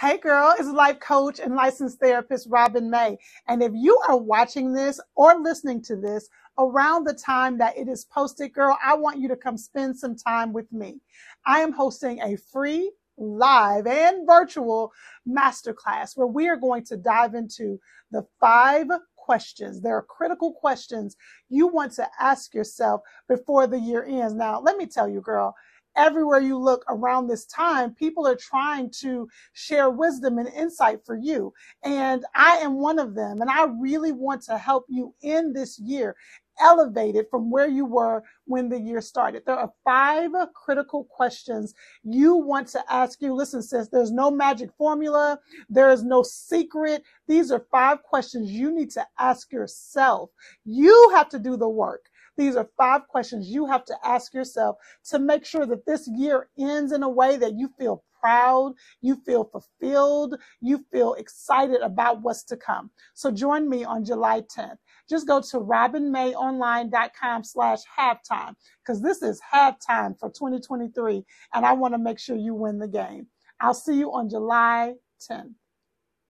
Hey girl, it's life coach and licensed therapist Robin May. And if you are watching this or listening to this around the time that it is posted, girl, I want you to come spend some time with me. I am hosting a free, live and virtual masterclass where we are going to dive into the 5 questions. There are critical questions you want to ask yourself before the year ends. Now, let me tell you, girl, everywhere you look around this time, people are trying to share wisdom and insight for you. And I am one of them. And I really want to help you in this year, elevated from where you were when the year started. There are 5 critical questions you want to ask you. Listen, sis, there's no magic formula. There is no secret. These are 5 questions you need to ask yourself. You have to do the work. These are 5 questions you have to ask yourself to make sure that this year ends in a way that you feel proud, you feel fulfilled, you feel excited about what's to come. So join me on July 10th. Just go to robinmayonline.com/halftime because this is halftime for 2023 and I want to make sure you win the game. I'll see you on July 10th.